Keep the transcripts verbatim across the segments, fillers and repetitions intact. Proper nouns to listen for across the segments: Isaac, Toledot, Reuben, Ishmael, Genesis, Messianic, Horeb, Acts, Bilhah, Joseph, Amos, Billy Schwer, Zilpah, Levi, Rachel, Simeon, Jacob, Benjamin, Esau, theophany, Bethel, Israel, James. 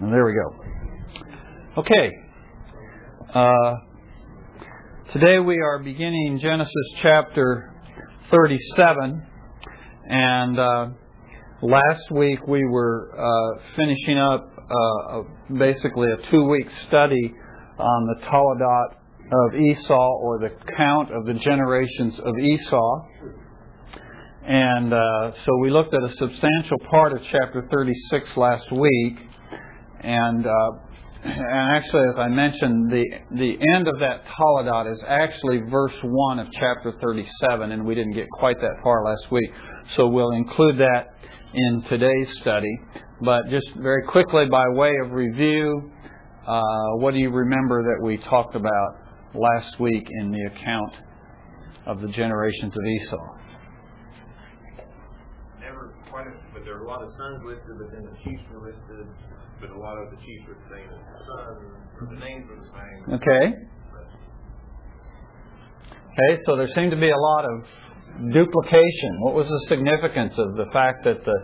And there we go. Okay. Uh, today we are beginning Genesis chapter thirty-seven. And uh, last week we were uh, finishing up uh, a, basically a two-week study on the Toledot of Esau, or the count of the generations of Esau. And uh, so we looked at a substantial part of chapter thirty-six last week. And, uh, and actually, as I mentioned, the, the end of that Toledot is actually verse one of chapter thirty-seven. And we didn't get quite that far last week. So we'll include that in today's study. But just very quickly, by way of review, uh, what do you remember that we talked about last week in the account of the generations of Esau? But there are a lot of sons listed, but then the chiefs were listed, but a lot of the chiefs were the same as the sons. The names were the same. Okay. Okay, so there seemed to be a lot of duplication. What was the significance of the fact that the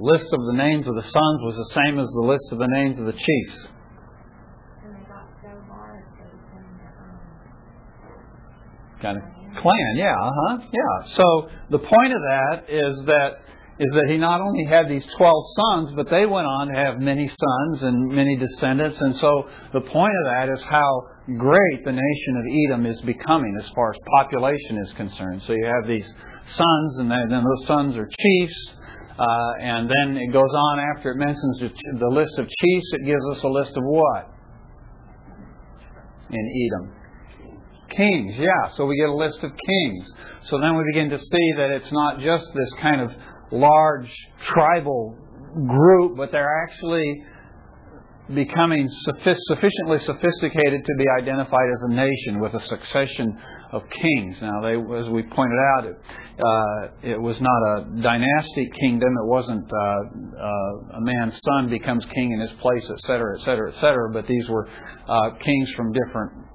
list of the names of the sons was the same as the list of the names of the chiefs? And they got so large that it became their own. Kind of. Clan, yeah, uh-huh, yeah. So the point of that is that is that he not only had these twelve sons, but they went on to have many sons and many descendants. And so the point of that is how great the nation of Edom is becoming as far as population is concerned. So you have these sons, and then those sons are chiefs. Uh, and then it goes on after it mentions the, the list of chiefs, it gives us a list of what? In Edom. Kings, yeah. So we get a list of kings. So then we begin to see that it's not just this kind of large tribal group, but they're actually becoming suffic- sufficiently sophisticated to be identified as a nation with a succession of kings. Now, they, as we pointed out, it, uh, it was not a dynastic kingdom. It wasn't uh, uh, a man's son becomes king in his place, et cetera, et cetera, et cetera. But these were uh, kings from different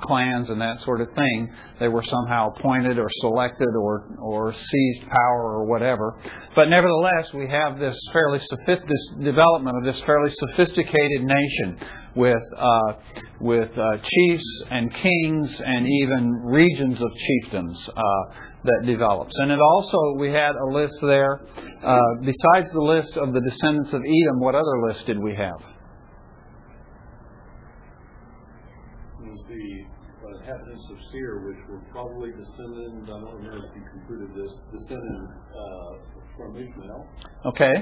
clans and that sort of thing. They were somehow appointed or selected or or seized power or whatever. But nevertheless, we have this fairly this development of this fairly sophisticated nation with uh, with uh, chiefs and kings and even regions of chiefdoms uh, that develops. And it also, we had a list there. Uh, besides the list of the descendants of Edom, what other list did we have? Inhabitants of Seir, which were probably descended, I don't remember if you concluded this, descended uh, from Ishmael. Okay.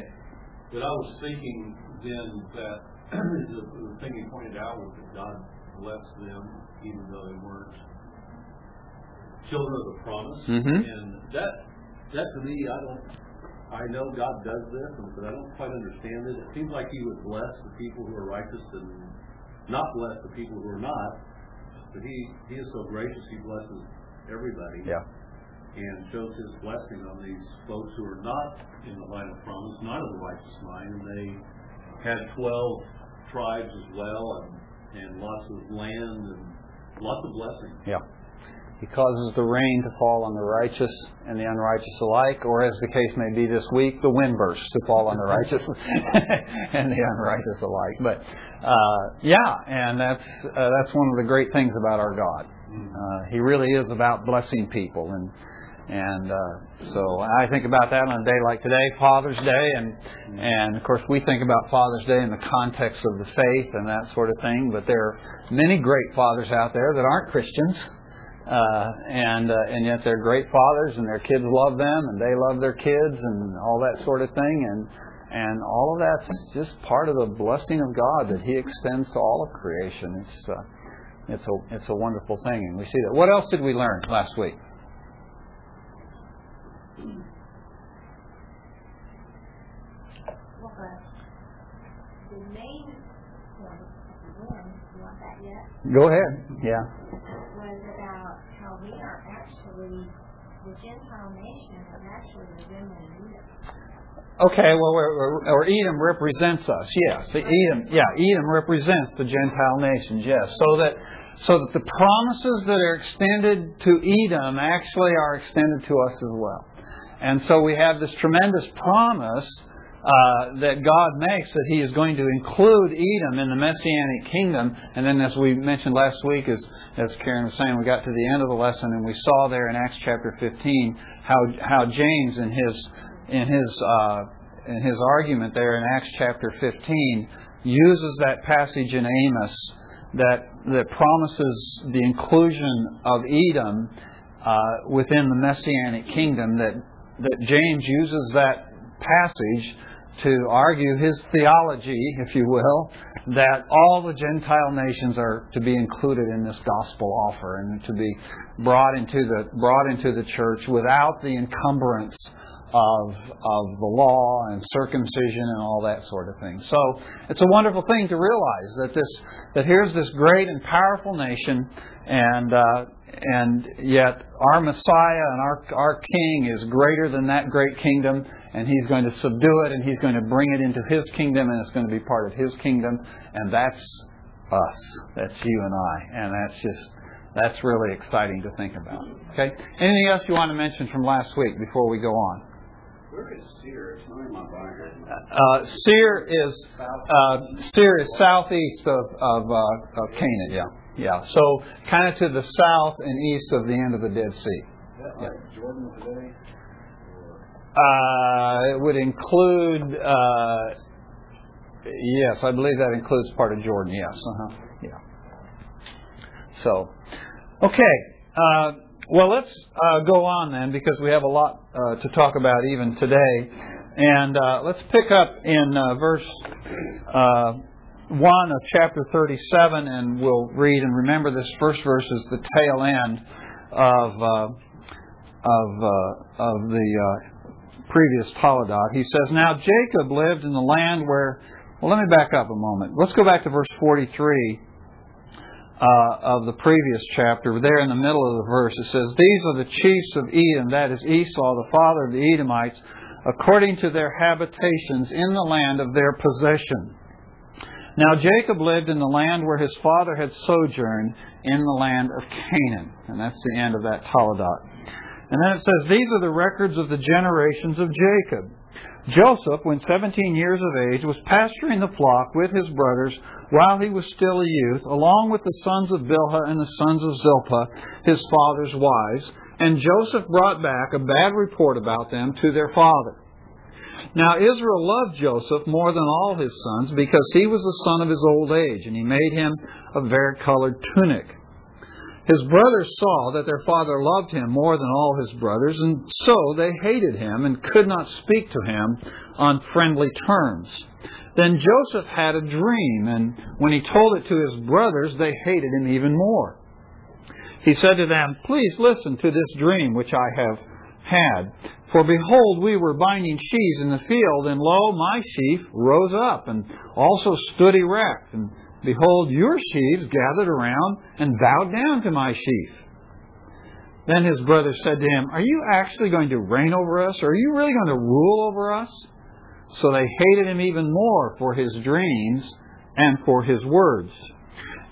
But I was thinking then that the, the thing he pointed out was that God blessed them, even though they weren't children of the promise. Mm-hmm. And that, that to me, I don't, I know God does this, but I don't quite understand it. It seems like He would bless the people who are righteous and not bless the people who are not. But he, he is so gracious, He blesses everybody, yeah, and shows His blessing on these folks who are not in the line of promise, not in the righteous line. And they had twelve tribes as well, and, and lots of land and lots of blessing. Yeah. He causes the rain to fall on the righteous and the unrighteous alike, or as the case may be this week, the windburst to fall on the righteous and the unrighteous alike. But uh, yeah, and that's uh, that's one of the great things about our God. Uh, he really is about blessing people, and and uh, so I think about that on a day like today, Father's Day, and and of course we think about Father's Day in the context of the faith and that sort of thing. But there are many great fathers out there that aren't Christians. Uh, and uh, and yet they're great fathers, and their kids love them, and they love their kids, and all that sort of thing, and and all of that's just part of the blessing of God that He extends to all of creation. It's uh, it's a it's a wonderful thing, and we see that. What else did we learn last week? Well, uh, the main point of the one, you want that yet? Go ahead. Yeah. The Gentile nation is actually the remnant of Edom. Okay, well, we're, we're, or Edom represents us, yes. The Edom, yeah, Edom represents the Gentile nations, yes. So that, so that the promises that are extended to Edom actually are extended to us as well. And so we have this tremendous promise uh, that God makes, that He is going to include Edom in the Messianic kingdom. And then, as we mentioned last week, as, as Karen was saying, we got to the end of the lesson and we saw there in Acts chapter fifteen how how James in his in his uh, in his argument there in Acts chapter fifteen uses that passage in Amos that that promises the inclusion of Edom uh, within the Messianic kingdom. That that James uses that passage to argue his theology, if you will, that all the Gentile nations are to be included in this gospel offer and to be brought into the brought into the church without the encumbrance of of the law and circumcision and all that sort of thing. So it's a wonderful thing to realize that this that here's this great and powerful nation, and uh, and yet our Messiah and our our King is greater than that great kingdom. And He's going to subdue it, and He's going to bring it into His kingdom, and it's going to be part of His kingdom. And that's us. That's you and I. And that's just, that's really exciting to think about. Okay? Anything else you want to mention from last week before we go on? Where is Seir? It's not in my Bible. Uh, Seir is, uh, Seir is southeast of, of, uh, of Canaan. Yeah. Yeah. So kind of to the south and east of the end of the Dead Sea. Is that like yeah. Jordan today? Uh, it would include, uh, yes, I believe that includes part of Jordan, yes. Uh-huh. Yeah. So, okay. Uh, well, let's uh, go on then, because we have a lot uh, to talk about even today. And uh, let's pick up in uh, verse uh, one of chapter thirty-seven, and we'll read, and remember this first verse is the tail end of, uh, of, uh, of the... Uh, previous Toledot. He says, now Jacob lived in the land where... Well, let me back up a moment. Let's go back to verse forty-three uh, of the previous chapter. There in the middle of the verse it says, these are the chiefs of Edom, that is Esau, the father of the Edomites, according to their habitations in the land of their possession. Now Jacob lived in the land where his father had sojourned, in the land of Canaan. And that's the end of that Toledot. And then it says, these are the records of the generations of Jacob. Joseph, when seventeen years of age, was pasturing the flock with his brothers while he was still a youth, along with the sons of Bilhah and the sons of Zilpah, his father's wives. And Joseph brought back a bad report about them to their father. Now Israel loved Joseph more than all his sons, because he was the son of his old age, and he made him a varicolored tunic. His brothers saw that their father loved him more than all his brothers, and so they hated him and could not speak to him on friendly terms. Then Joseph had a dream, and when he told it to his brothers, they hated him even more. He said to them, please listen to this dream which I have had. For behold, we were binding sheaves in the field, and lo, my sheaf rose up and also stood erect, and behold, your sheaves gathered around and bowed down to my sheaf. Then his brother said to him, are you actually going to reign over us? Or are you really going to rule over us? So they hated him even more for his dreams and for his words.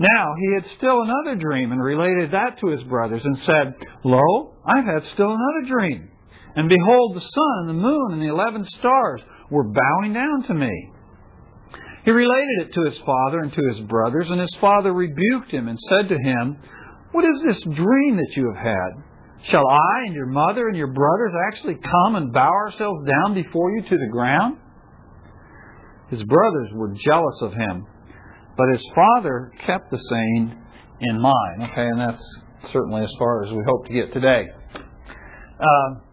Now he had still another dream, and related that to his brothers, and said, lo, I've had still another dream. And behold, the sun, the moon, and the eleven stars were bowing down to me. He related it to his father and to his brothers, and his father rebuked him and said to him, what is this dream that you have had? Shall I and your mother and your brothers actually come and bow ourselves down before you to the ground? His brothers were jealous of him, but his father kept the saying in mind. Okay, and that's certainly as far as we hope to get today. Uh,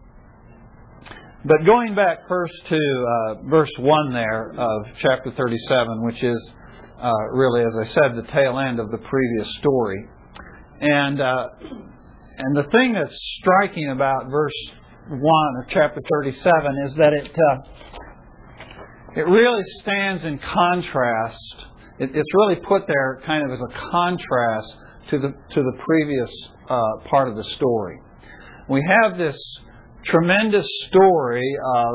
But going back first to uh, verse one there of chapter thirty-seven, which is uh, really, as I said, the tail end of the previous story. And uh, and the thing that's striking about verse one of chapter thirty-seven is that it uh, it really stands in contrast. It, it's really put there kind of as a contrast to the, to the previous uh, part of the story. We have this tremendous story of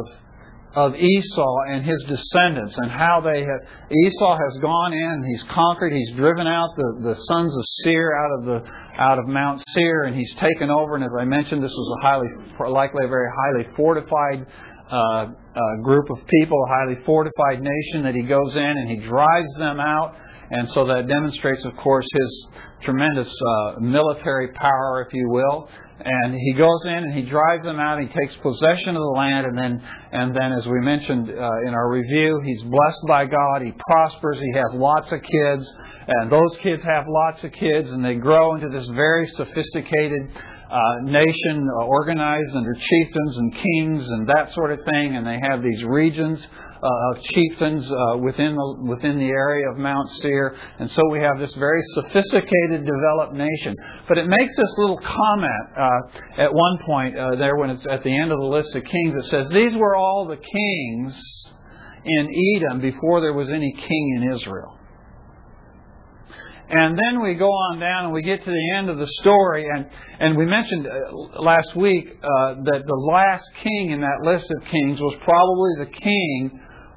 of Esau and his descendants, and how they have, Esau has gone in, he's conquered, he's driven out the, the sons of Seir out of the out of Mount Seir, and he's taken over. And as I mentioned, this was a highly likely a very highly fortified uh, a group of people, a highly fortified nation that he goes in and he drives them out. And so that demonstrates, of course, his tremendous uh, military power, if you will. And he goes in and he drives them out. He takes possession of the land. And then, and then as we mentioned uh, in our review, he's blessed by God. He prospers. He has lots of kids. And those kids have lots of kids. And they grow into this very sophisticated uh, nation uh, organized under chieftains and kings and that sort of thing. And they have these regions Uh, of chieftains uh, within the, within the area of Mount Seir. And so we have this very sophisticated, developed nation. But it makes this little comment uh, at one point uh, there when it's at the end of the list of kings. It says, these were all the kings in Edom before there was any king in Israel. And then we go on down and we get to the end of the story. And, and we mentioned uh, last week uh, that the last king in that list of kings was probably the king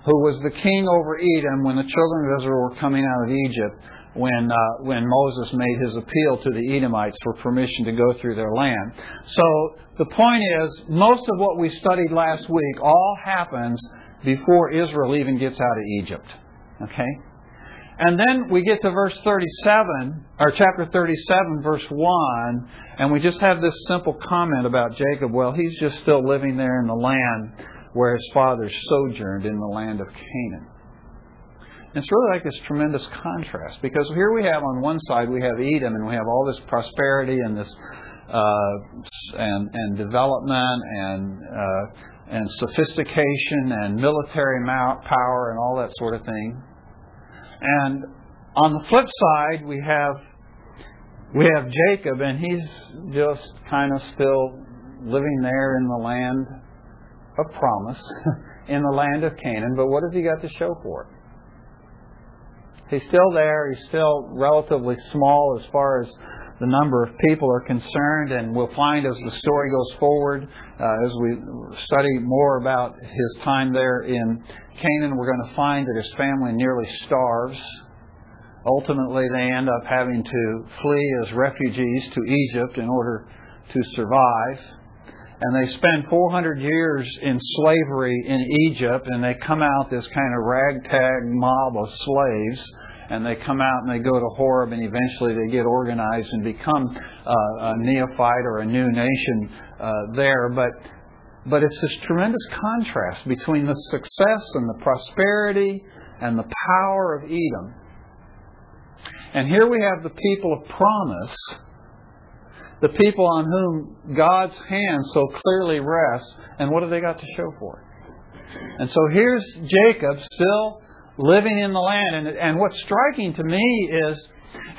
who was the king over Edom when the children of Israel were coming out of Egypt, when uh, when Moses made his appeal to the Edomites for permission to go through their land. So the point is, most of what we studied last week all happens before Israel even gets out of Egypt. Okay? And then we get to verse thirty-seven, or chapter thirty-seven, verse one, and we just have this simple comment about Jacob. Well, he's just still living there in the land where his fathers sojourned, in the land of Canaan. And it's really like this tremendous contrast, because here we have on one side we have Edom, and we have all this prosperity and this uh, and and development and uh, and sophistication and military power and all that sort of thing. And on the flip side we have we have Jacob, and he's just kind of still living there in the land of promise, in the land of Canaan. But what has he got to show for it? He's still there. He's still relatively small as far as the number of people are concerned. And we'll find as the story goes forward, uh, as we study more about his time there in Canaan, we're going to find that his family nearly starves. Ultimately, they end up having to flee as refugees to Egypt in order to survive. And they spend four hundred years in slavery in Egypt, and they come out this kind of ragtag mob of slaves, and they come out and they go to Horeb, and eventually they get organized and become uh, a neophyte or a new nation uh, there. But but it's this tremendous contrast between the success and the prosperity and the power of Edom. And here we have the people of promise, the people on whom God's hand so clearly rests, and what have they got to show for it? And so here's Jacob still living in the land. And, and what's striking to me is,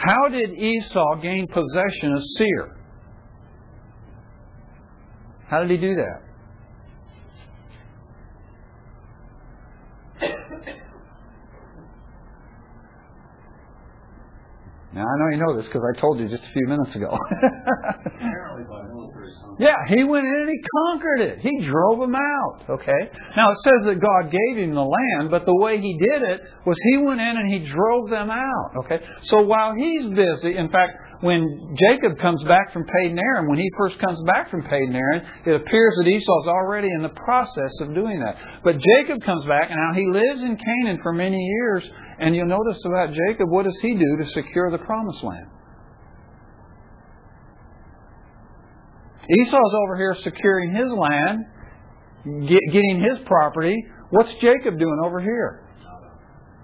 how did Esau gain possession of Seir? How did he do that? Now, I know you know this because I told you just a few minutes ago. Apparently by military conquest. Yeah, he went in and he conquered it. He drove them out. Okay. Now, it says that God gave him the land, but the way he did it was he went in and he drove them out. Okay. So while he's busy, in fact, when Jacob comes back from Paddan Aram, when he first comes back from Paddan Aram, it appears that Esau's already in the process of doing that. But Jacob comes back, and now he lives in Canaan for many years. And you'll notice about Jacob, what does he do to secure the promised land? Esau's over here securing his land, get, getting his property. What's Jacob doing over here?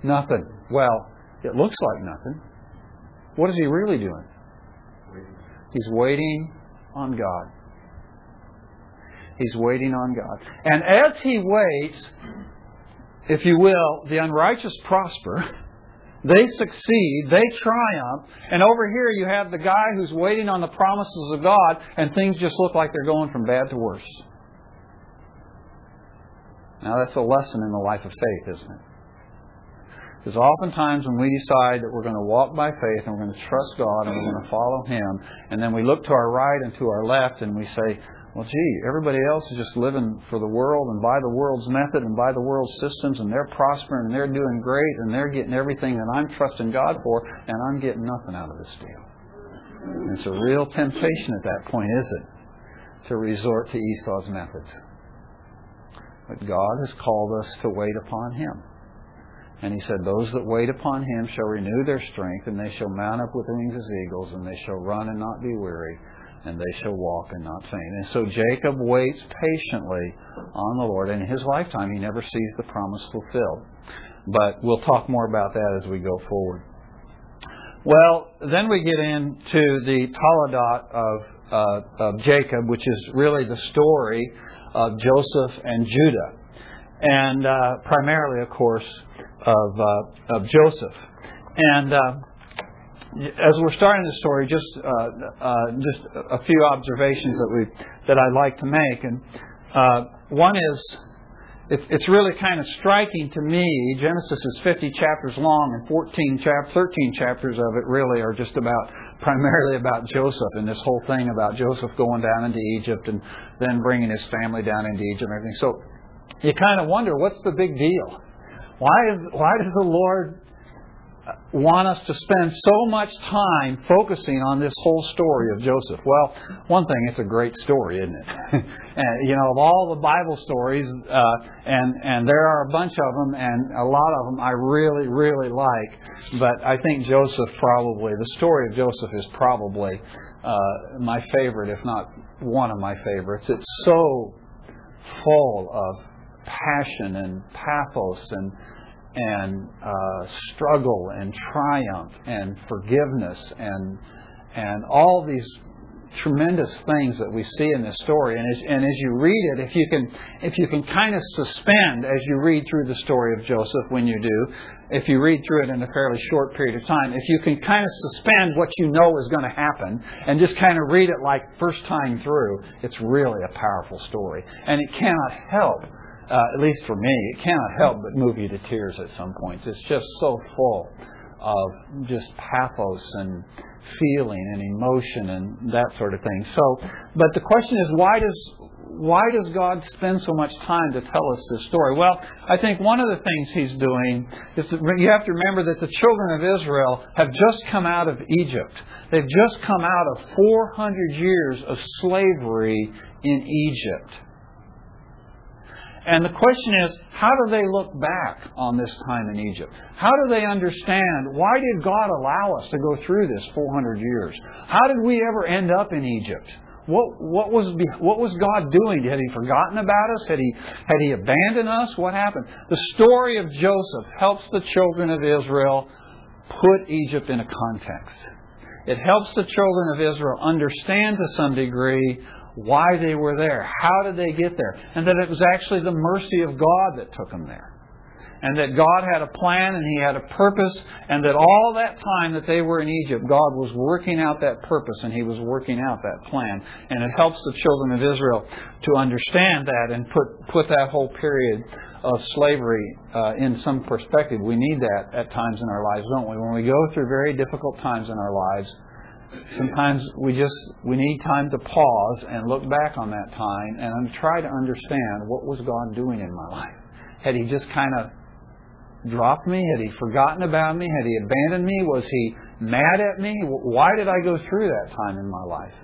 Nothing. Well, it looks like nothing. What is he really doing? He's waiting on God. He's waiting on God. And as he waits, if you will, the unrighteous prosper. They succeed. They triumph. And over here you have the guy who's waiting on the promises of God, and things just look like they're going from bad to worse. Now that's a lesson in the life of faith, isn't it? Because oftentimes when we decide that we're going to walk by faith and we're going to trust God and we're going to follow Him, and then we look to our right and to our left and we say, well, gee, everybody else is just living for the world and by the world's method and by the world's systems, and they're prospering and they're doing great and they're getting everything that I'm trusting God for, and I'm getting nothing out of this deal. And it's a real temptation at that point, is it? To resort to Esau's methods. But God has called us to wait upon Him. And He said, those that wait upon Him shall renew their strength, and they shall mount up with wings as eagles, and they shall run and not be weary, and they shall walk and not faint. And so Jacob waits patiently on the Lord. And in his lifetime, he never sees the promise fulfilled. But we'll talk more about that as we go forward. Well, then we get into the Toledot of, uh, of Jacob, which is really the story of Joseph and Judah. And uh, primarily, of course, of, uh, of Joseph. And uh, as we're starting the story, just uh, uh, just a few observations that we that I'd like to make. And uh, one is, it's, it's really kind of striking to me. Genesis is fifty chapters long, and fourteen chap- thirteen chapters of it really are just about primarily about Joseph and this whole thing about Joseph going down into Egypt and then bringing his family down into Egypt and everything. So you kind of wonder, what's the big deal? Why is, why does the Lord want us to spend so much time focusing on this whole story of Joseph? Well, one thing, it's a great story, isn't it? And, you know, of all the Bible stories, uh, and and there are a bunch of them, and a lot of them I really, really like. But I think Joseph probably, the story of Joseph is probably uh, my favorite, if not one of my favorites. It's so full of passion and pathos and and uh, struggle and triumph and forgiveness and and all these tremendous things that we see in this story. And as, and as you read it, if you can if you can kind of suspend as you read through the story of Joseph, when you do, if you read through it in a fairly short period of time, if you can kind of suspend what you know is going to happen and just kind of read it like first time through, it's really a powerful story. And it cannot help, Uh, at least for me, it cannot help but move you to tears at some points. It's just so full of just pathos and feeling and emotion and that sort of thing. So, but the question is, why does why does God spend so much time to tell us this story? Well, I think one of the things He's doing is that you have to remember that the children of Israel have just come out of Egypt. They've just come out of four hundred years of slavery in Egypt. And the question is, how do they look back on this time in Egypt? How do they understand, why did God allow us to go through this four hundred years? How did we ever end up in Egypt? What, what was what was God doing? Had He forgotten about us? Had he, had he abandoned us? What happened? The story of Joseph helps the children of Israel put Egypt in a context. It helps the children of Israel understand to some degree why they were there, how did they get there, and that it was actually the mercy of God that took them there. And that God had a plan and He had a purpose, and that all that time that they were in Egypt, God was working out that purpose and He was working out that plan. And it helps the children of Israel to understand that and put, put that whole period of slavery uh, in some perspective. We need that at times in our lives, don't we? When we go through very difficult times in our lives, sometimes we just we need time to pause and look back on that time and try to understand, what was God doing in my life? Had He just kind of dropped me? Had He forgotten about me? Had He abandoned me? Was He mad at me? Why did I go through that time in my life?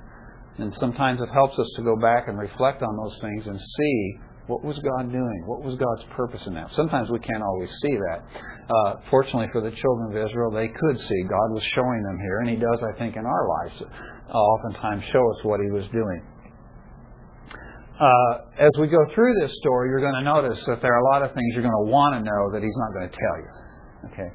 And sometimes it helps us to go back and reflect on those things and see, what was God doing? What was God's purpose in that? Sometimes we can't always see that. Uh, fortunately for the children of Israel, they could see. God was showing them here, and He does, I think, in our lives, uh, oftentimes show us what He was doing. Uh, as we go through this story, you're going to notice that there are a lot of things you're going to want to know that He's not going to tell you. Okay.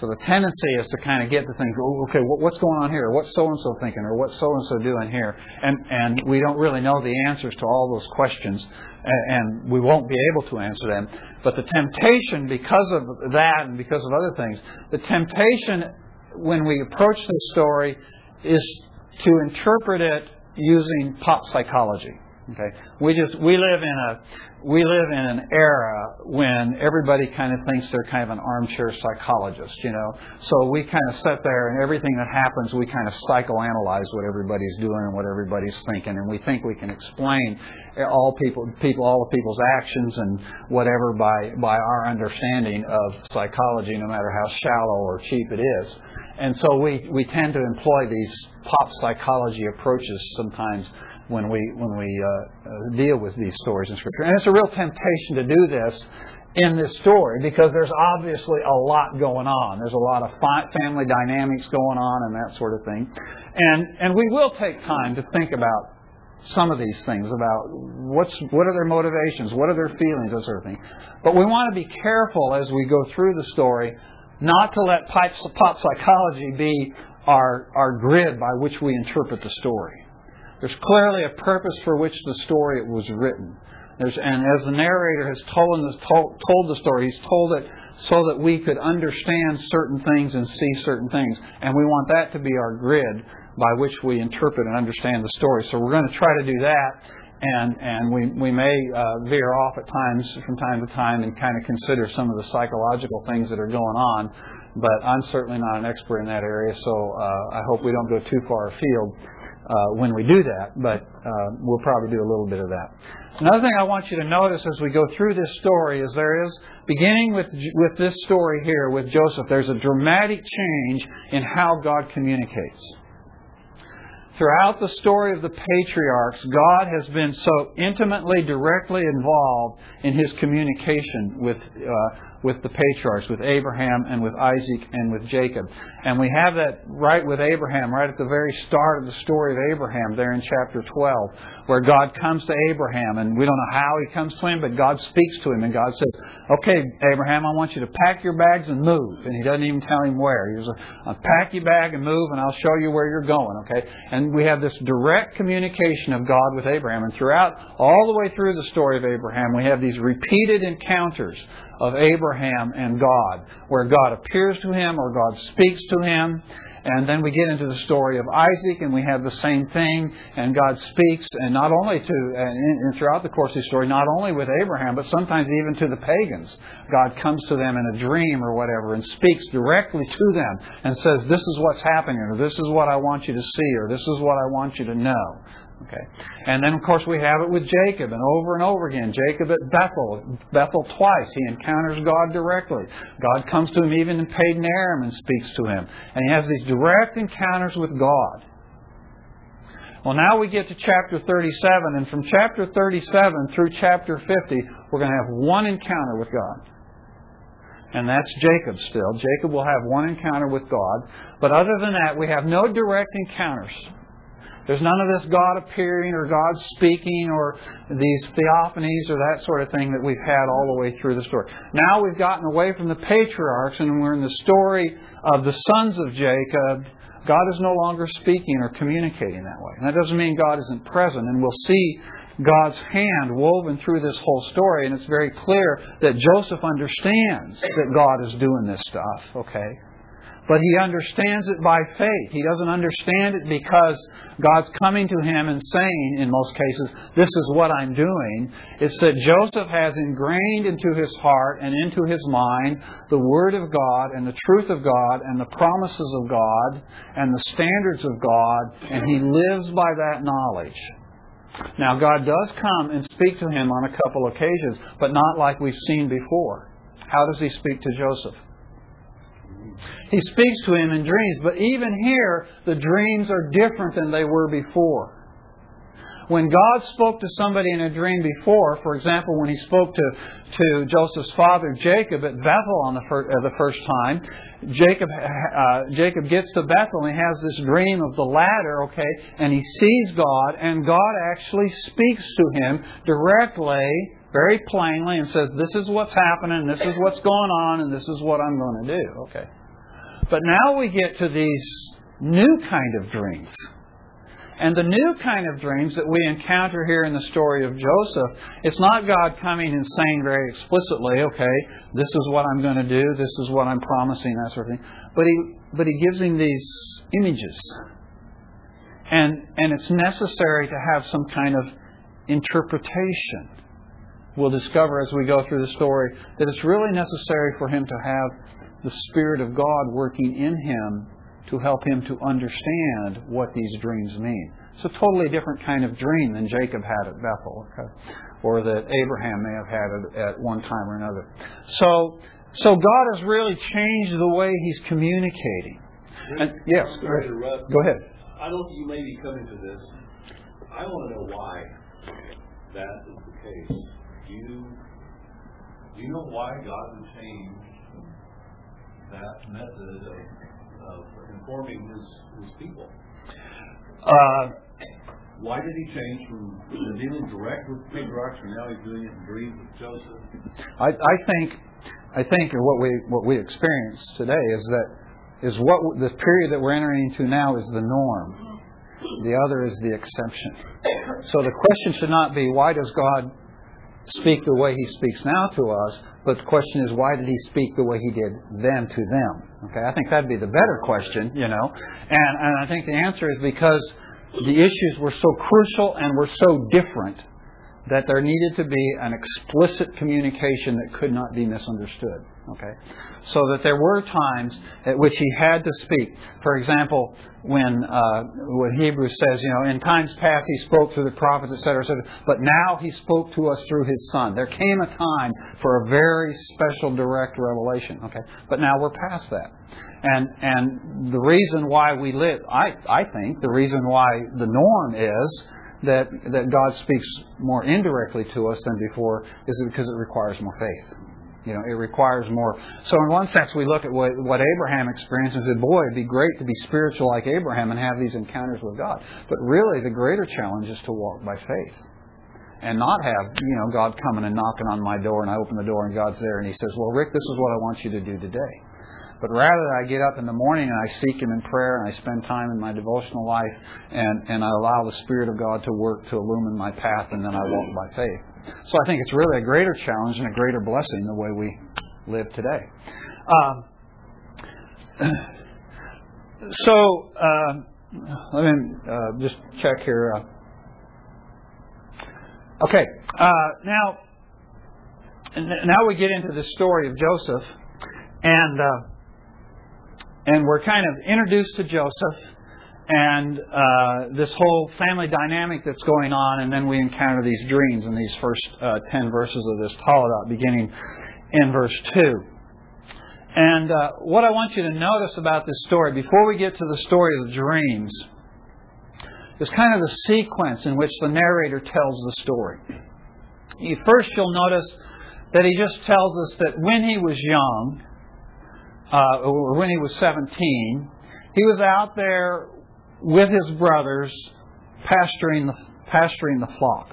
So the tendency is to kind of get to think, oh, okay, what's going on here? What's so-and-so thinking? Or what's so-and-so doing here? And and we don't really know the answers to all those questions, and we won't be able to answer them. But the temptation, because of that and because of other things, the temptation when we approach this story is to interpret it using pop psychology. Okay, we just we live in a we live in an era when everybody kind of thinks they're kind of an armchair psychologist, you know. So we kind of sit there, and everything that happens, we kind of psychoanalyze what everybody's doing and what everybody's thinking, and we think we can explain all people people all of people's actions and whatever by by our understanding of psychology, no matter how shallow or cheap it is. And so we we tend to employ these pop psychology approaches sometimes when we when we uh, deal with these stories in Scripture. And it's a real temptation to do this in this story, because there's obviously a lot going on. There's a lot of family dynamics going on and that sort of thing. And and we will take time to think about some of these things, about what's what are their motivations, what are their feelings, that sort of thing. But we want to be careful as we go through the story not to let pop psychology be our, our grid by which we interpret the story. There's clearly a purpose for which the story was written. There's, and as the narrator has told, told, told the story, he's told it so that we could understand certain things and see certain things. And we want that to be our grid by which we interpret and understand the story. So we're going to try to do that, and and we, we may uh, veer off at times, from time to time, and kind of consider some of the psychological things that are going on. But I'm certainly not an expert in that area, so uh, I hope we don't go too far afield uh, when we do that. But uh, we'll probably do a little bit of that. Another thing I want you to notice as we go through this story is there is, beginning with with this story here with Joseph, there's a dramatic change in how God communicates. Throughout the story of the patriarchs, God has been so intimately, directly involved in His communication with uh, with the patriarchs, with Abraham and with Isaac and with Jacob. And we have that right with Abraham, right at the very start of the story of Abraham, there in chapter twelve, where God comes to Abraham, and we don't know how He comes to him, but God speaks to him, and God says, "Okay, Abraham, I want you to pack your bags and move." And He doesn't even tell him where. He says, "Pack your bag and move, and I'll show you where you're going." Okay, and we have this direct communication of God with Abraham. And throughout, all the way through the story of Abraham, we have these repeated encounters of Abraham and God, where God appears to him or God speaks to him. And then we get into the story of Isaac, and we have the same thing. And God speaks, and not only to, and throughout the course of the story, not only with Abraham, but sometimes even to the pagans. God comes to them in a dream or whatever, and speaks directly to them, and says, "This is what's happening," or "This is what I want you to see," or "This is what I want you to know." Okay. And then, of course, we have it with Jacob, and over and over again. Jacob at Bethel, Bethel twice. He encounters God directly. God comes to him even in Paddan Aram and speaks to him. And he has these direct encounters with God. Well, now we get to chapter thirty-seven, and from chapter thirty-seven through chapter fifty, we're going to have one encounter with God. And that's Jacob still. Jacob will have one encounter with God. But other than that, we have no direct encounters. There's none of this God appearing or God speaking or these theophanies or that sort of thing that we've had all the way through the story. Now we've gotten away from the patriarchs, and we're in the story of the sons of Jacob. God is no longer speaking or communicating that way. And that doesn't mean God isn't present. And we'll see God's hand woven through this whole story. And it's very clear that Joseph understands that God is doing this stuff. Okay? But he understands it by faith. He doesn't understand it because God's coming to him and saying, in most cases, "This is what I'm doing." It's that Joseph has ingrained into his heart and into his mind the Word of God and the truth of God and the promises of God and the standards of God, and he lives by that knowledge. Now, God does come and speak to him on a couple occasions, but not like we've seen before. How does He speak to Joseph? He speaks to him in dreams, but even here, the dreams are different than they were before. When God spoke to somebody in a dream before, for example, when He spoke to, to Joseph's father Jacob at Bethel on the, fir- uh, the first time, Jacob uh, Jacob gets to Bethel and he has this dream of the ladder, okay, and he sees God, and God actually speaks to him directly, very plainly, and says, "This is what's happening, this is what's going on, and this is what I'm going to do." Okay. But now we get to these new kind of dreams. And the new kind of dreams that we encounter here in the story of Joseph, it's not God coming and saying very explicitly, "Okay, this is what I'm going to do, this is what I'm promising," that sort of thing. But he, but he gives him these images. And, and it's necessary to have some kind of interpretation. We'll discover as we go through the story that it's really necessary for him to have the Spirit of God working in him to help him to understand what these dreams mean. It's a totally different kind of dream than Jacob had at Bethel, okay? Or that Abraham may have had at one time or another. So, so God has really changed the way He's communicating. And, yes, go ahead. I know you may be coming to this. I want to know why that is the case. Do you, do you know why God would change that method of, of informing his, his people? Uh, why did he change from dealing direct with patriarchs and now he's doing it in dreams with Joseph? I, I think I think what we what we experience today is that is what this period that we're entering into now is the norm. The other is the exception. So the question should not be why does God speak the way He speaks now to us, but the question is why did He speak the way He did then to them? Okay, I think that'd be the better question, you know. And and I think the answer is because the issues were so crucial and were so different that there needed to be an explicit communication that could not be misunderstood. Okay, so that there were times at which he had to speak. For example, when uh, when Hebrews says, you know, in times past he spoke through the prophets, et cetera, et cetera, but now he spoke to us through his Son. There came a time for a very special direct revelation. Okay, but now we're past that, and and the reason why we live, I I think, the reason why the norm is that that God speaks more indirectly to us than before is because it requires more faith. You know, it requires more. So in one sense, we look at what, what Abraham experienced and said, boy, it'd be great to be spiritual like Abraham and have these encounters with God. But really, the greater challenge is to walk by faith and not have, you know, God coming and knocking on my door and I open the door and God's there and he says, well, Rick, this is what I want you to do today. But rather that I get up in the morning and I seek Him in prayer and I spend time in my devotional life and, and I allow the Spirit of God to work to illumine my path and then I walk by faith. So I think it's really a greater challenge and a greater blessing the way we live today. Um, so uh, let me uh, just check here. Uh, okay, uh, now now we get into the story of Joseph, and uh, and we're kind of introduced to Joseph. And uh, this whole family dynamic that's going on, and then we encounter these dreams in these first uh, ten verses of this Toledot, beginning in verse two. And uh, what I want you to notice about this story, before we get to the story of the dreams, is kind of the sequence in which the narrator tells the story. First, you'll notice that he just tells us that when he was young, uh, or when he was seventeen, he was out there with his brothers, pasturing the, pasturing the flock.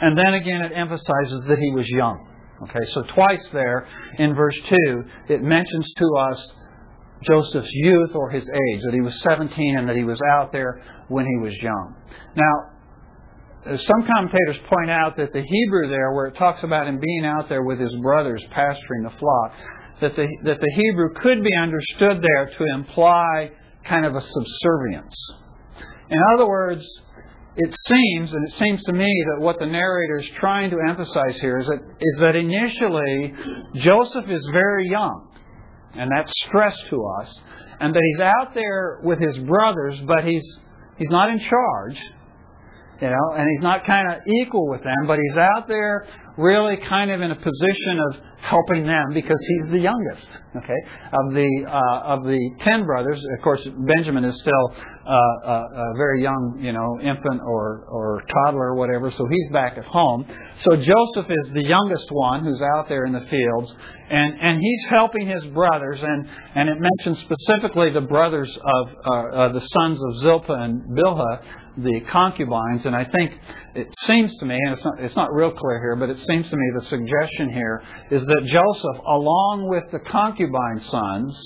And then again, it emphasizes that he was young. Okay, so twice there in verse two, it mentions to us Joseph's youth or his age, that he was seventeen and that he was out there when he was young. Now, some commentators point out that the Hebrew there, where it talks about him being out there with his brothers, pasturing the flock, that the, that the Hebrew could be understood there to imply kind of a subservience. In other words, it seems, and it seems to me that what the narrator is trying to emphasize here is that, is that initially Joseph is very young, and that's stressed to us, and that he's out there with his brothers, but he's he's not in charge, you know, and he's not kind of equal with them, but he's out there really kind of in a position of helping them because he's the youngest, okay, of the uh, of the ten brothers. Of course, Benjamin is still uh, a, a very young, you know, infant or or toddler or whatever, so he's back at home. So Joseph is the youngest one who's out there in the fields, and, and he's helping his brothers, and, and it mentions specifically the brothers of uh, uh, the sons of Zilpah and Bilhah, the concubines, and I think it seems to me, and it's not, it's not real clear here, but it seems to me the suggestion here is that Joseph, along with the concubine sons,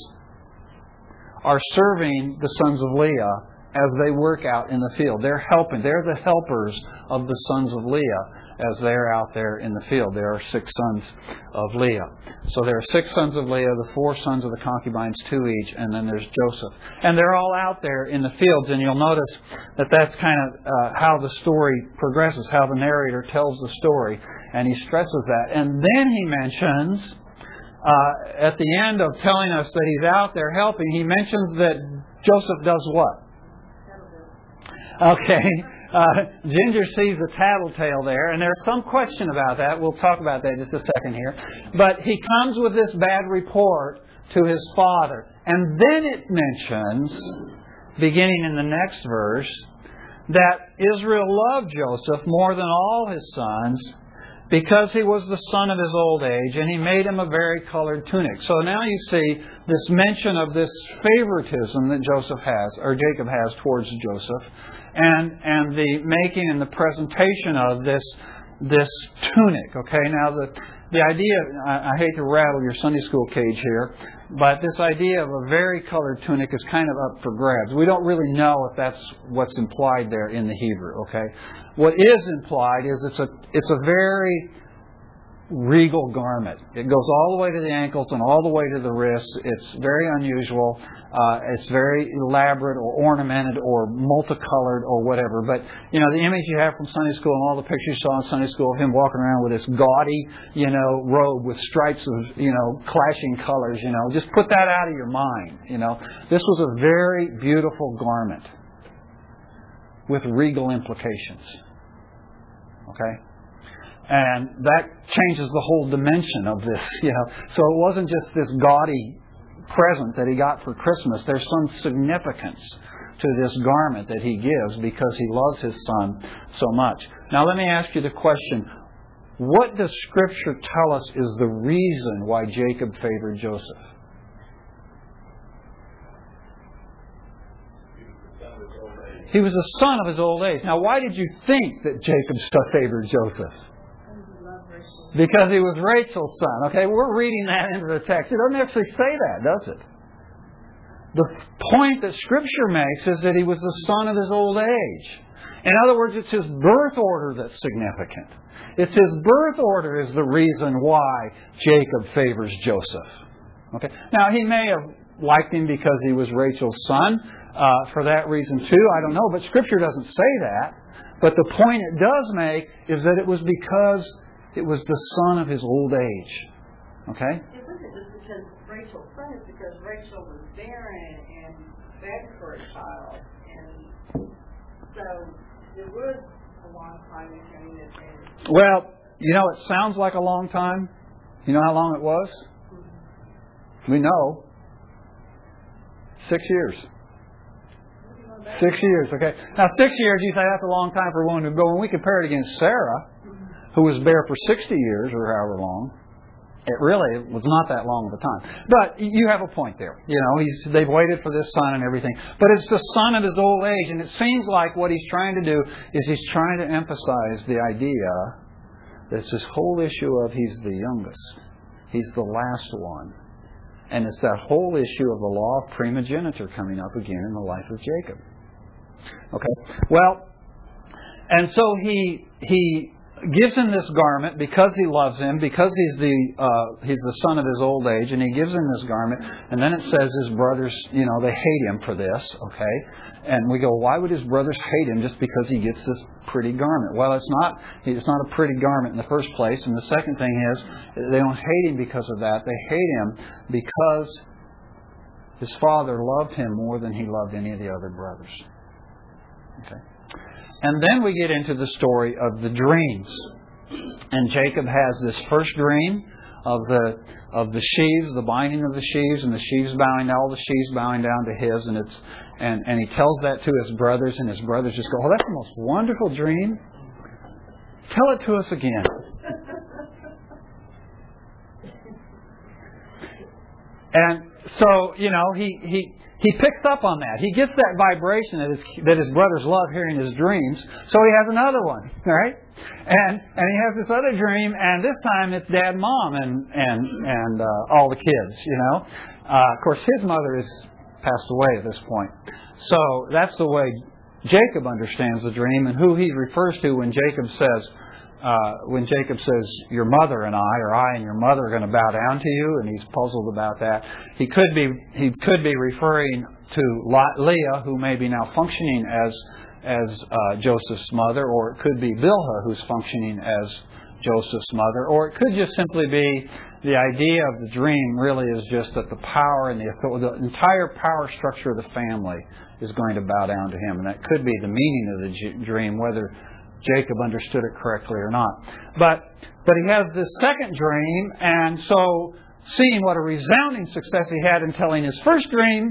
are serving the sons of Leah as they work out in the field. They're helping. They're the helpers of the sons of Leah as they're out there in the field. There are six sons of Leah. So there are six sons of Leah, the four sons of the concubines, two each, and then there's Joseph. And they're all out there in the fields, and you'll notice that that's kind of uh, how the story progresses, how the narrator tells the story, and he stresses that. And then he mentions, uh, at the end of telling us that he's out there helping, he mentions that Joseph does what? Okay, uh, Ginger sees the tattletale there, and there's some question about that. We'll talk about that in just a second here. But he comes with this bad report to his father. And then it mentions, beginning in the next verse, that Israel loved Joseph more than all his sons because he was the son of his old age, and he made him a varicolored tunic. So now you see this mention of this favoritism that Joseph has, or Jacob has, towards Joseph, and and the making and the presentation of this this tunic. Okay, now the the idea, I, I hate to rattle your Sunday school cage here, but this idea of a varicolored tunic is kind of up for grabs. We don't really know if that's what's implied there in the Hebrew. Okay, what is implied is it's a it's a very regal garment. It goes all the way to the ankles and all the way to the wrists. It's very unusual. Uh, it's very elaborate or ornamented or multicolored or whatever. But, you know, the image you have from Sunday school and all the pictures you saw in Sunday school of him walking around with this gaudy, you know, robe with stripes of, you know, clashing colors, you know. Just put that out of your mind, you know. This was a very beautiful garment with regal implications. Okay? And that changes the whole dimension of this, you know. So it wasn't just this gaudy present that he got for Christmas. There's some significance to this garment that he gives because he loves his son so much. Now let me ask you the question, what does Scripture tell us is the reason why Jacob favored Joseph? He was the son of his old age. Now why did you think that Jacob favored Joseph? Because he was Rachel's son. Okay, we're reading that into the text. It doesn't actually say that, does it? The point that Scripture makes is that he was the son of his old age. In other words, it's his birth order that's significant. It's his birth order is the reason why Jacob favors Joseph. Okay. Now, he may have liked him because he was Rachel's son uh, for that reason too. I don't know, but Scripture doesn't say that. But the point it does make is that it was because it was the son of his old age. Okay? It wasn't just because Rachel's son, it's because Rachel was barren and begged for a child. And so it was a long time in coming to faith. Well, you know, it sounds like a long time. You know how long it was? Mm-hmm. We know. Six years. Six years, okay. Now, six years, you say that's a long time for a woman to go. When we compare it against Sarah, who was bare for sixty years or however long, it really was not that long of a time. But you have a point there. You know, he's, they've waited for this son and everything. But it's the son of his old age, and it seems like what he's trying to do is he's trying to emphasize the idea that it's this whole issue of he's the youngest. He's the last one. And it's that whole issue of the law of primogeniture coming up again in the life of Jacob. Okay, well, and so he he... gives him this garment because he loves him, because he's the uh, he's the son of his old age, and he gives him this garment. And then it says his brothers, you know, they hate him for this, okay? And we go, why would his brothers hate him just because he gets this pretty garment? Well, it's not it's not a pretty garment in the first place. And the second thing is they don't hate him because of that. They hate him because his father loved him more than he loved any of the other brothers. Okay? And then we get into the story of the dreams. And Jacob has this first dream of the of the sheaves, the binding of the sheaves, and the sheaves bowing down, all the sheaves bowing down to his. And it's and, and he tells that to his brothers, and his brothers just go, oh, that's the most wonderful dream. Tell it to us again. And so, you know, he... he He picks up on that. He gets that vibration that his that his brothers love hearing his dreams. So he has another one, right? And and he has this other dream, and this time it's dad, mom, and and and uh, all the kids, you know. Uh, of course, his mother has passed away at this point. So that's the way Jacob understands the dream, and who he refers to when Jacob says, uh, when Jacob says, your mother and I, or I and your mother are going to bow down to you, and he's puzzled about that. He could be he could be referring to Leah, who may be now functioning as as uh, Joseph's mother, or it could be Bilhah, who's functioning as Joseph's mother, or it could just simply be the idea of the dream really is just that the power and the the entire power structure of the family is going to bow down to him, and that could be the meaning of the dream, whether Jacob understood it correctly or not. But but he has this second dream, and so seeing what a resounding success he had in telling his first dream,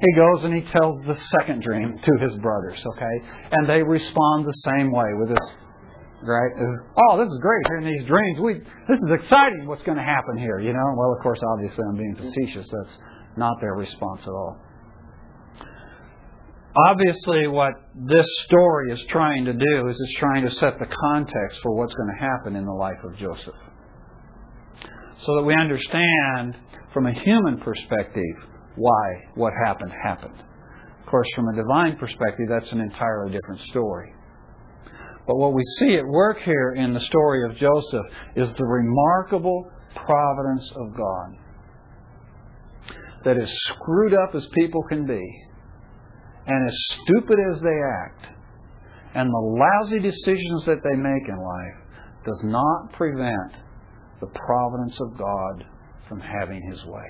He goes and he tells the second dream to his brothers, okay? And they respond the same way with this, right? Oh, this is great hearing these dreams. We, this is exciting what's going to happen here, you know? Well, of course, obviously I'm being facetious. That's not their response at all. Obviously, what this story is trying to do is it's trying to set the context for what's going to happen in the life of Joseph. So that we understand from a human perspective why what happened happened. Of course, from a divine perspective, that's an entirely different story. But what we see at work here in the story of Joseph is the remarkable providence of God. That as screwed up as people can be, and as stupid as they act, and the lousy decisions that they make in life, does not prevent the providence of God from having His way.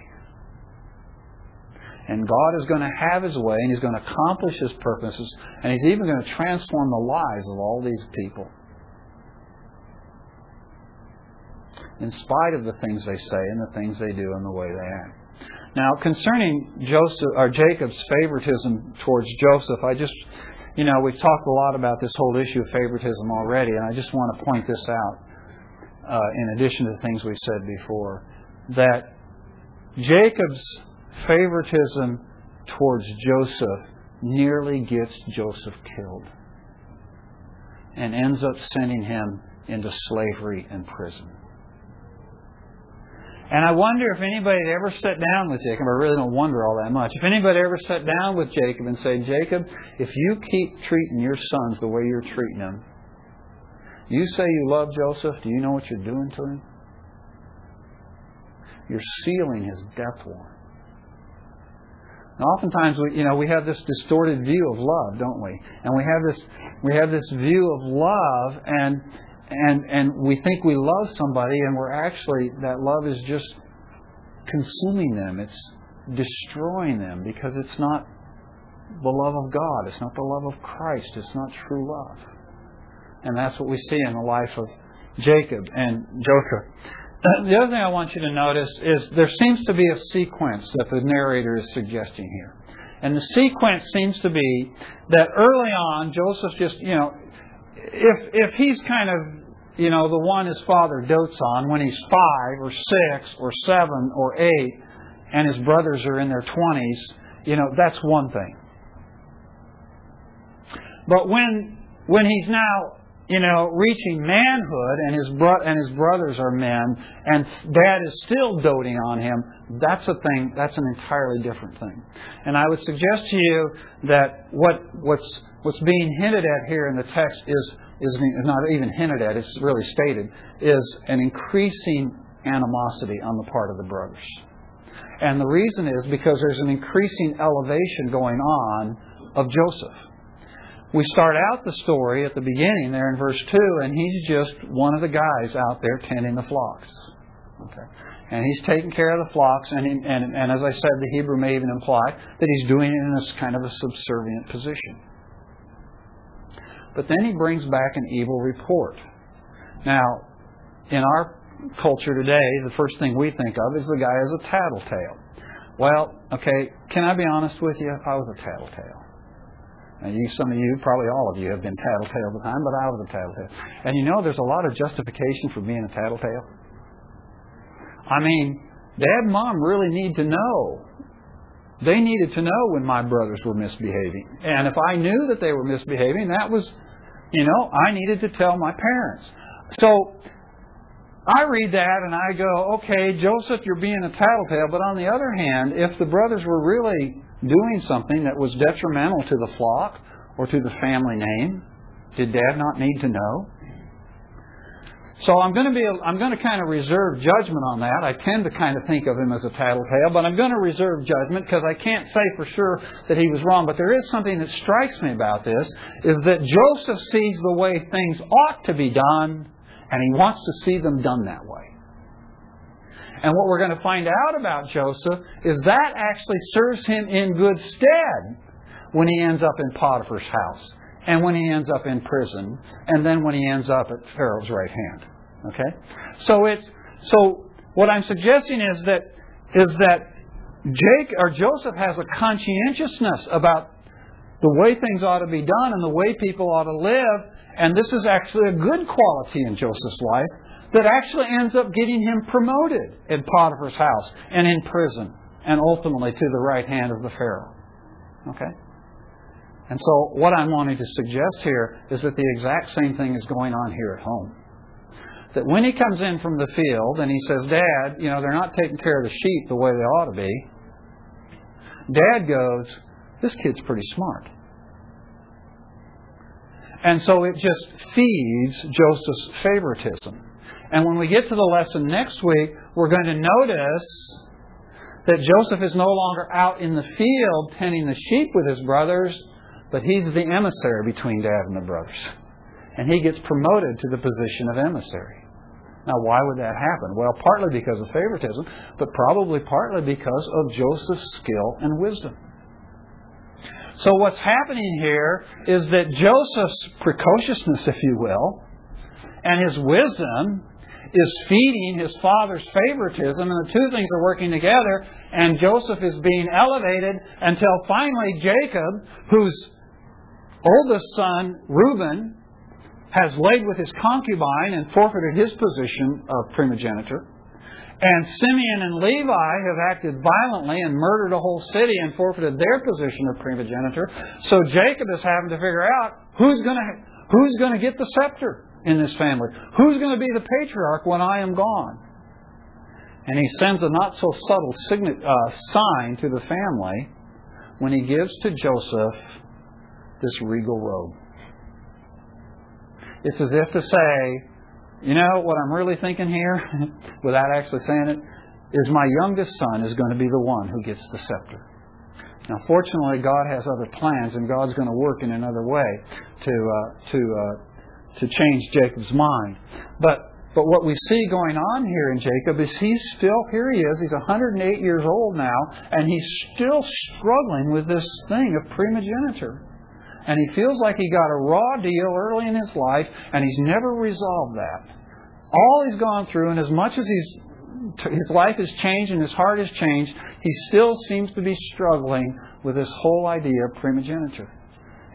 And God is going to have His way, and He's going to accomplish His purposes, and He's even going to transform the lives of all these people. In spite of the things they say, and the things they do, and the way they act. Now, concerning Joseph or Jacob's favoritism towards Joseph, I just, you know, we've talked a lot about this whole issue of favoritism already, and I just want to point this out, uh, in addition to the things we've said before, that Jacob's favoritism towards Joseph nearly gets Joseph killed and ends up sending him into slavery and prison. And I wonder if anybody had ever sat down with Jacob. I really don't wonder all that much. If anybody ever sat down with Jacob and said, Jacob, if you keep treating your sons the way you're treating them, you say you love Joseph, do you know what you're doing to him? You're sealing his death warrant. And oftentimes, we, you know, we have this distorted view of love, don't we? And we have this, we have this view of love and. And and we think we love somebody, and we're actually, that love is just consuming them. It's destroying them because it's not the love of God. It's not the love of Christ. It's not true love. And that's what we see in the life of Jacob and Joseph. The other thing I want you to notice is there seems to be a sequence that the narrator is suggesting here. And the sequence seems to be that early on, Joseph just, you know, If if he's kind of, you know, the one his father dotes on when he's five or six or seven or eight and his brothers are in their twenties, you know, that's one thing. But when when he's now, you know, reaching manhood and his bro- and his brothers are men and dad is still doting on him, that's a thing, that's an entirely different thing. And I would suggest to you that what what's What's being hinted at here in the text is, is not even hinted at, it's really stated, is an increasing animosity on the part of the brothers. And the reason is because there's an increasing elevation going on of Joseph. We start out the story at the beginning there in verse two, and he's just one of the guys out there tending the flocks. Okay. And he's taking care of the flocks, and, he, and, and as I said, the Hebrew may even imply that he's doing it in this kind of a subservient position. But then he brings back an evil report. Now, in our culture today, the first thing we think of is the guy as a tattletale. Well, okay, can I be honest with you? I was a tattletale. And you, some of you, probably all of you, have been tattletale all the time, but I was a tattletale. And you know, there's a lot of justification for being a tattletale. I mean, Dad and Mom really need to know. They needed to know when my brothers were misbehaving. And if I knew that they were misbehaving, that was... You know, I needed to tell my parents. So I read that and I go, okay, Joseph, you're being a tattletale. But on the other hand, if the brothers were really doing something that was detrimental to the flock or to the family name, did Dad not need to know? So I'm going to be, I'm going to kind of reserve judgment on that. I tend to kind of think of him as a tattletale, but I'm going to reserve judgment because I can't say for sure that he was wrong. But there is something that strikes me about this, is that Joseph sees the way things ought to be done, and he wants to see them done that way. And what we're going to find out about Joseph is that actually serves him in good stead when he ends up in Potiphar's house. And when he ends up in prison, and then when he ends up at Pharaoh's right hand. Okay? So it's so what I'm suggesting is that is that Jake, or Joseph has a conscientiousness about the way things ought to be done and the way people ought to live. And this is actually a good quality in Joseph's life that actually ends up getting him promoted in Potiphar's house and in prison and ultimately to the right hand of the Pharaoh. Okay? And so what I'm wanting to suggest here is that the exact same thing is going on here at home. That when he comes in from the field and he says, Dad, you know, they're not taking care of the sheep the way they ought to be. Dad goes, this kid's pretty smart. And so it just feeds Joseph's favoritism. And when we get to the lesson next week, we're going to notice that Joseph is no longer out in the field tending the sheep with his brothers, but he's the emissary between Dad and the brothers. And he gets promoted to the position of emissary. Now, why would that happen? Well, partly because of favoritism, but probably partly because of Joseph's skill and wisdom. So what's happening here is that Joseph's precociousness, if you will, and his wisdom is feeding his father's favoritism, and the two things are working together, and Joseph is being elevated until finally Jacob, whose oldest son, Reuben, has laid with his concubine and forfeited his position of primogeniture. And Simeon and Levi have acted violently and murdered a whole city and forfeited their position of primogeniture. So Jacob is having to figure out who's going to who's going to get the scepter in this family. Who's going to be the patriarch when I am gone? And he sends a not so subtle sign, uh, sign to the family when he gives to Joseph this regal robe. It's as if to say, you know, what I'm really thinking here, without actually saying it, is my youngest son is going to be the one who gets the scepter. Now, fortunately, God has other plans, and God's going to work in another way to uh, to uh, to change Jacob's mind. But but what we see going on here in Jacob is he's still, here he is, he's one hundred eight years old now, and he's still struggling with this thing of primogeniture. And he feels like he got a raw deal early in his life, and he's never resolved that. All he's gone through, and as much as he's, his life has changed and his heart has changed, he still seems to be struggling with this whole idea of primogeniture.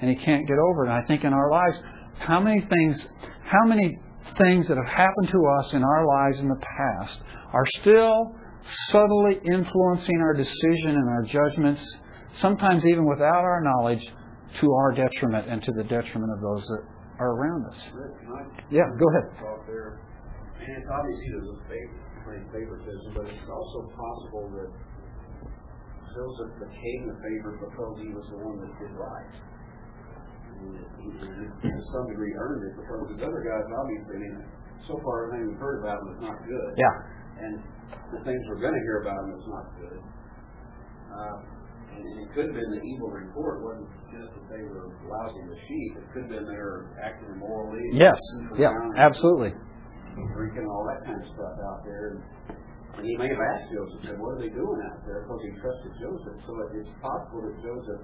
And he can't get over it. And I think in our lives, how many things, how many things that have happened to us in our lives in the past are still subtly influencing our decision and our judgments, sometimes even without our knowledge, to our detriment and to the detriment of those that are around us. Yeah, go ahead. And it's obviously there's a favoritism, but it's also possible that Joseph became the favorite because he was the one that did right. He, to some degree, earned it because these other guys, obviously, I mean, so far everything we've heard about him is not good. Yeah. And the things we're going to hear about him is not good. Uh, And it could have been the evil report wasn't just that they were lousy with sheep. It could have been they were acting immorally. Yes. Yeah. Absolutely. Drinking all that kind of stuff out there, and he may have asked Joseph, "said What are they doing out there?" Because he trusted Joseph. So it's possible that Joseph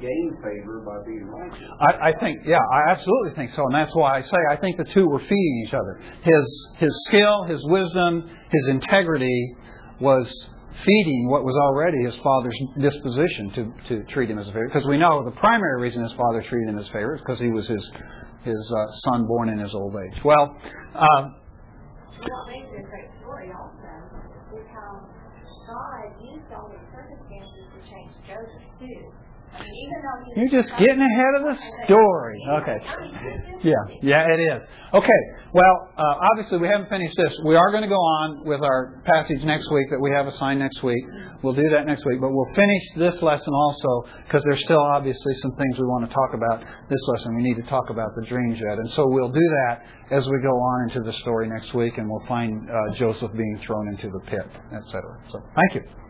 gained favor by being righteous. I, I think. Yeah. I absolutely think so, and that's why I say I think the two were feeding each other. His his skill, his wisdom, his integrity was feeding what was already his father's disposition to, to treat him as a favorite. Because we know the primary reason his father treated him as a favorite is because he was his his uh, son born in his old age. Well, uh, what makes it a great story also is how God used all the circumstances to change Joseph too. I mean, even though he You're just getting ahead of the story. Okay. Yeah, yeah, it is. Okay. Well, uh, obviously we haven't finished this. We are going to go on with our passage next week that we have assigned next week. We'll do that next week, but we'll finish this lesson also because there's still obviously some things we want to talk about this lesson. We need to talk about the dreams yet. And so we'll do that as we go on into the story next week, and we'll find uh, Joseph being thrown into the pit, et cetera. So thank you.